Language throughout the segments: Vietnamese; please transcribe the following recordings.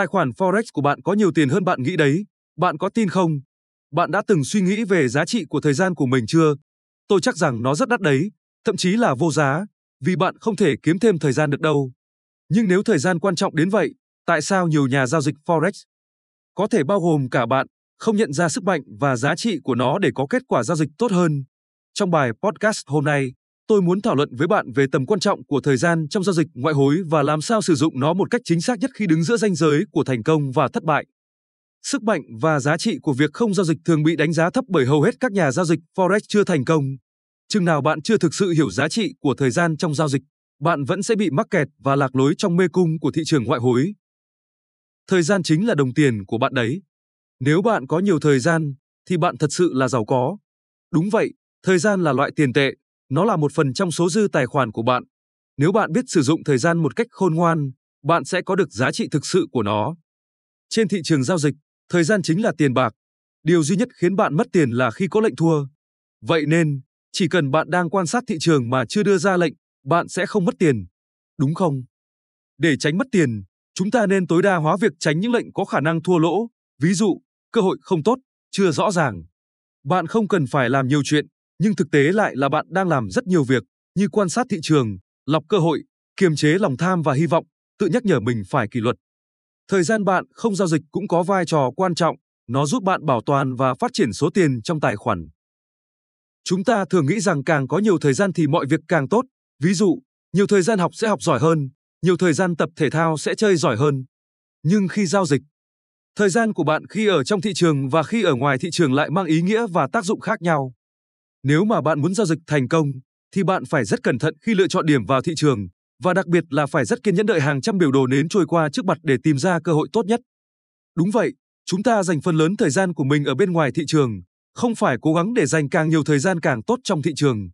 Tài khoản Forex của bạn có nhiều tiền hơn bạn nghĩ đấy. Bạn có tin không? Bạn đã từng suy nghĩ về giá trị của thời gian của mình chưa? Tôi chắc rằng nó rất đắt đấy, thậm chí là vô giá, vì bạn không thể kiếm thêm thời gian được đâu. Nhưng nếu thời gian quan trọng đến vậy, tại sao nhiều nhà giao dịch Forex, có thể bao gồm cả bạn, không nhận ra sức mạnh và giá trị của nó để có kết quả giao dịch tốt hơn? Trong bài podcast hôm nay, tôi muốn thảo luận với bạn về tầm quan trọng của thời gian trong giao dịch ngoại hối và làm sao sử dụng nó một cách chính xác nhất khi đứng giữa ranh giới của thành công và thất bại. Sức mạnh và giá trị của việc không giao dịch thường bị đánh giá thấp bởi hầu hết các nhà giao dịch Forex chưa thành công. Chừng nào bạn chưa thực sự hiểu giá trị của thời gian trong giao dịch, bạn vẫn sẽ bị mắc kẹt và lạc lối trong mê cung của thị trường ngoại hối. Thời gian chính là đồng tiền của bạn đấy. Nếu bạn có nhiều thời gian, thì bạn thật sự là giàu có. Đúng vậy, thời gian là loại tiền tệ, nó là một phần trong số dư tài khoản của bạn. Nếu bạn biết sử dụng thời gian một cách khôn ngoan, bạn sẽ có được giá trị thực sự của nó. Trên thị trường giao dịch, thời gian chính là tiền bạc. Điều duy nhất khiến bạn mất tiền là khi có lệnh thua. Vậy nên, chỉ cần bạn đang quan sát thị trường mà chưa đưa ra lệnh, bạn sẽ không mất tiền, đúng không? Để tránh mất tiền, chúng ta nên tối đa hóa việc tránh những lệnh có khả năng thua lỗ. Ví dụ, cơ hội không tốt, chưa rõ ràng. Bạn không cần phải làm nhiều chuyện, nhưng thực tế lại là bạn đang làm rất nhiều việc, như quan sát thị trường, lọc cơ hội, kiềm chế lòng tham và hy vọng, tự nhắc nhở mình phải kỷ luật. Thời gian bạn không giao dịch cũng có vai trò quan trọng, nó giúp bạn bảo toàn và phát triển số tiền trong tài khoản. Chúng ta thường nghĩ rằng càng có nhiều thời gian thì mọi việc càng tốt. Ví dụ, nhiều thời gian học sẽ học giỏi hơn, nhiều thời gian tập thể thao sẽ chơi giỏi hơn. Nhưng khi giao dịch, thời gian của bạn khi ở trong thị trường và khi ở ngoài thị trường lại mang ý nghĩa và tác dụng khác nhau. Nếu mà bạn muốn giao dịch thành công, thì bạn phải rất cẩn thận khi lựa chọn điểm vào thị trường, và đặc biệt là phải rất kiên nhẫn đợi hàng trăm biểu đồ nến trôi qua trước mặt để tìm ra cơ hội tốt nhất. Đúng vậy, chúng ta dành phần lớn thời gian của mình ở bên ngoài thị trường, không phải cố gắng để dành càng nhiều thời gian càng tốt trong thị trường.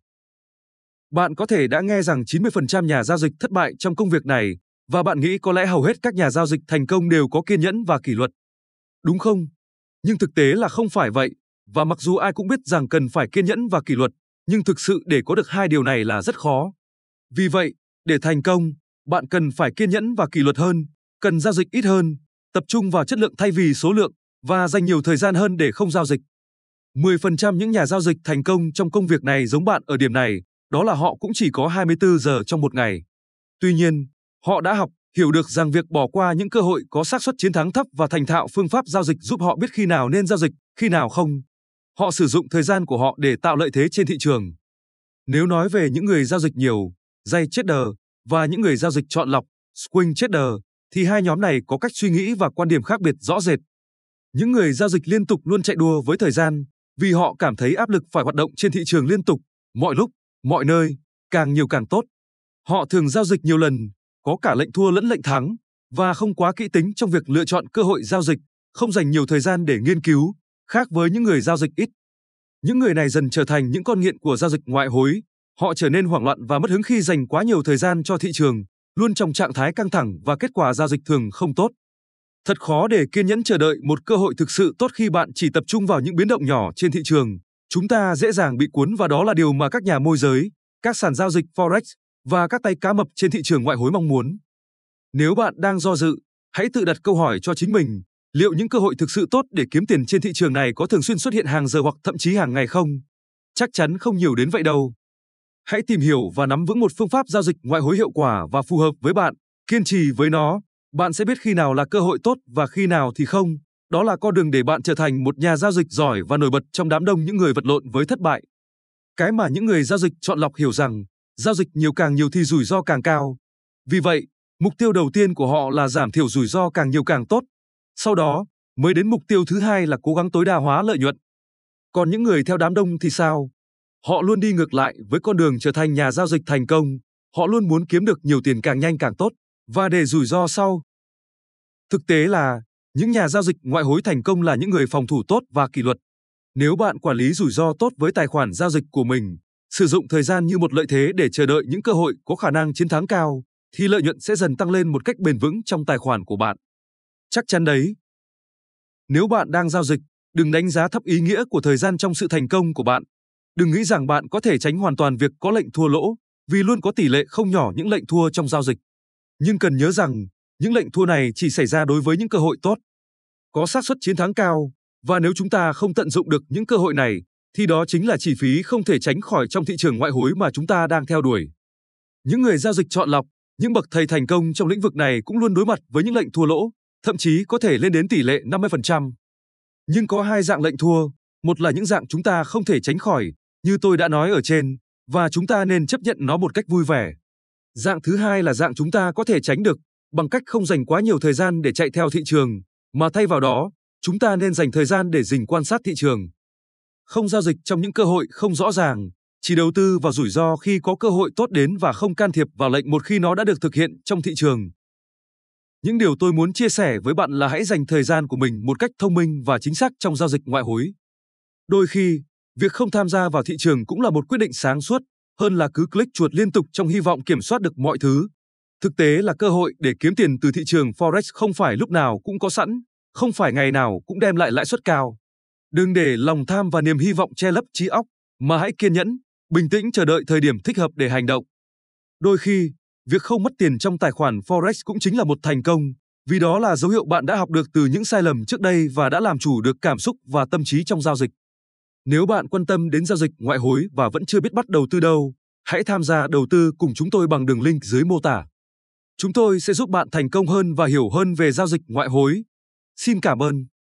Bạn có thể đã nghe rằng 90% nhà giao dịch thất bại trong công việc này, và bạn nghĩ có lẽ hầu hết các nhà giao dịch thành công đều có kiên nhẫn và kỷ luật. Đúng không? Nhưng thực tế là không phải vậy, và mặc dù ai cũng biết rằng cần phải kiên nhẫn và kỷ luật, nhưng thực sự để có được hai điều này là rất khó. Vì vậy, để thành công, bạn cần phải kiên nhẫn và kỷ luật hơn, cần giao dịch ít hơn, tập trung vào chất lượng thay vì số lượng, và dành nhiều thời gian hơn để không giao dịch. 10% những nhà giao dịch thành công trong công việc này giống bạn ở điểm này, đó là họ cũng chỉ có 24 giờ trong một ngày. Tuy nhiên, họ đã học, hiểu được rằng việc bỏ qua những cơ hội có xác suất chiến thắng thấp và thành thạo phương pháp giao dịch giúp họ biết khi nào nên giao dịch, khi nào không. Họ sử dụng thời gian của họ để tạo lợi thế trên thị trường. Nếu nói về những người giao dịch nhiều, day trader, và những người giao dịch chọn lọc, swing trader, thì hai nhóm này có cách suy nghĩ và quan điểm khác biệt rõ rệt. Những người giao dịch liên tục luôn chạy đua với thời gian, vì họ cảm thấy áp lực phải hoạt động trên thị trường liên tục, mọi lúc, mọi nơi, càng nhiều càng tốt. Họ thường giao dịch nhiều lần, có cả lệnh thua lẫn lệnh thắng, và không quá kỹ tính trong việc lựa chọn cơ hội giao dịch, không dành nhiều thời gian để nghiên cứu, khác với những người giao dịch ít. Những người này dần trở thành những con nghiện của giao dịch ngoại hối, họ trở nên hoảng loạn và mất hứng khi dành quá nhiều thời gian cho thị trường, luôn trong trạng thái căng thẳng và kết quả giao dịch thường không tốt. Thật khó để kiên nhẫn chờ đợi một cơ hội thực sự tốt khi bạn chỉ tập trung vào những biến động nhỏ trên thị trường. Chúng ta dễ dàng bị cuốn vào đó là điều mà các nhà môi giới, các sàn giao dịch Forex và các tay cá mập trên thị trường ngoại hối mong muốn. Nếu bạn đang do dự, hãy tự đặt câu hỏi cho chính mình, liệu những cơ hội thực sự tốt để kiếm tiền trên thị trường này có thường xuyên xuất hiện hàng giờ hoặc thậm chí hàng ngày không? Chắc chắn không nhiều đến vậy đâu. Hãy tìm hiểu và nắm vững một phương pháp giao dịch ngoại hối hiệu quả và phù hợp với bạn, kiên trì với nó, bạn sẽ biết khi nào là cơ hội tốt và khi nào thì không. Đó là con đường để bạn trở thành một nhà giao dịch giỏi và nổi bật trong đám đông những người vật lộn với thất bại. Cái mà những người giao dịch chọn lọc hiểu rằng, giao dịch nhiều càng nhiều thì rủi ro càng cao. Vì vậy, mục tiêu đầu tiên của họ là giảm thiểu rủi ro càng nhiều càng tốt. Sau đó, mới đến mục tiêu thứ hai là cố gắng tối đa hóa lợi nhuận. Còn những người theo đám đông thì sao? Họ luôn đi ngược lại với con đường trở thành nhà giao dịch thành công. Họ luôn muốn kiếm được nhiều tiền càng nhanh càng tốt, và để rủi ro sau. Thực tế là, những nhà giao dịch ngoại hối thành công là những người phòng thủ tốt và kỷ luật. Nếu bạn quản lý rủi ro tốt với tài khoản giao dịch của mình, sử dụng thời gian như một lợi thế để chờ đợi những cơ hội có khả năng chiến thắng cao, thì lợi nhuận sẽ dần tăng lên một cách bền vững trong tài khoản của bạn. Chắc chắn đấy. Nếu bạn đang giao dịch, đừng đánh giá thấp ý nghĩa của thời gian trong sự thành công của bạn. Đừng nghĩ rằng bạn có thể tránh hoàn toàn việc có lệnh thua lỗ, vì luôn có tỷ lệ không nhỏ những lệnh thua trong giao dịch. Nhưng cần nhớ rằng, Những lệnh thua này chỉ xảy ra đối với những cơ hội tốt, có xác suất chiến thắng cao, và nếu chúng ta không tận dụng được những cơ hội này, thì đó chính là chi phí không thể tránh khỏi trong thị trường ngoại hối mà chúng ta đang theo đuổi. Những người giao dịch chọn lọc, những bậc thầy thành công trong lĩnh vực này cũng luôn đối mặt với những lệnh thua lỗ, thậm chí có thể lên đến tỷ lệ 50%. Nhưng có hai dạng lệnh thua, một là những dạng chúng ta không thể tránh khỏi, như tôi đã nói ở trên, và chúng ta nên chấp nhận nó một cách vui vẻ. Dạng thứ hai là dạng chúng ta có thể tránh được, bằng cách không dành quá nhiều thời gian để chạy theo thị trường, mà thay vào đó, chúng ta nên dành thời gian để rình quan sát thị trường. Không giao dịch trong những cơ hội không rõ ràng, chỉ đầu tư vào rủi ro khi có cơ hội tốt đến và không can thiệp vào lệnh một khi nó đã được thực hiện trong thị trường. Những điều tôi muốn chia sẻ với bạn là hãy dành thời gian của mình một cách thông minh và chính xác trong giao dịch ngoại hối. Đôi khi, việc không tham gia vào thị trường cũng là một quyết định sáng suốt, hơn là cứ click chuột liên tục trong hy vọng kiểm soát được mọi thứ. Thực tế là cơ hội để kiếm tiền từ thị trường Forex không phải lúc nào cũng có sẵn, không phải ngày nào cũng đem lại lãi suất cao. Đừng để lòng tham và niềm hy vọng che lấp trí óc, mà hãy kiên nhẫn, bình tĩnh chờ đợi thời điểm thích hợp để hành động. Đôi khi, việc không mất tiền trong tài khoản Forex cũng chính là một thành công, vì đó là dấu hiệu bạn đã học được từ những sai lầm trước đây và đã làm chủ được cảm xúc và tâm trí trong giao dịch. Nếu bạn quan tâm đến giao dịch ngoại hối và vẫn chưa biết bắt đầu từ đâu, hãy tham gia đầu tư cùng chúng tôi bằng đường link dưới mô tả. Chúng tôi sẽ giúp bạn thành công hơn và hiểu hơn về giao dịch ngoại hối. Xin cảm ơn.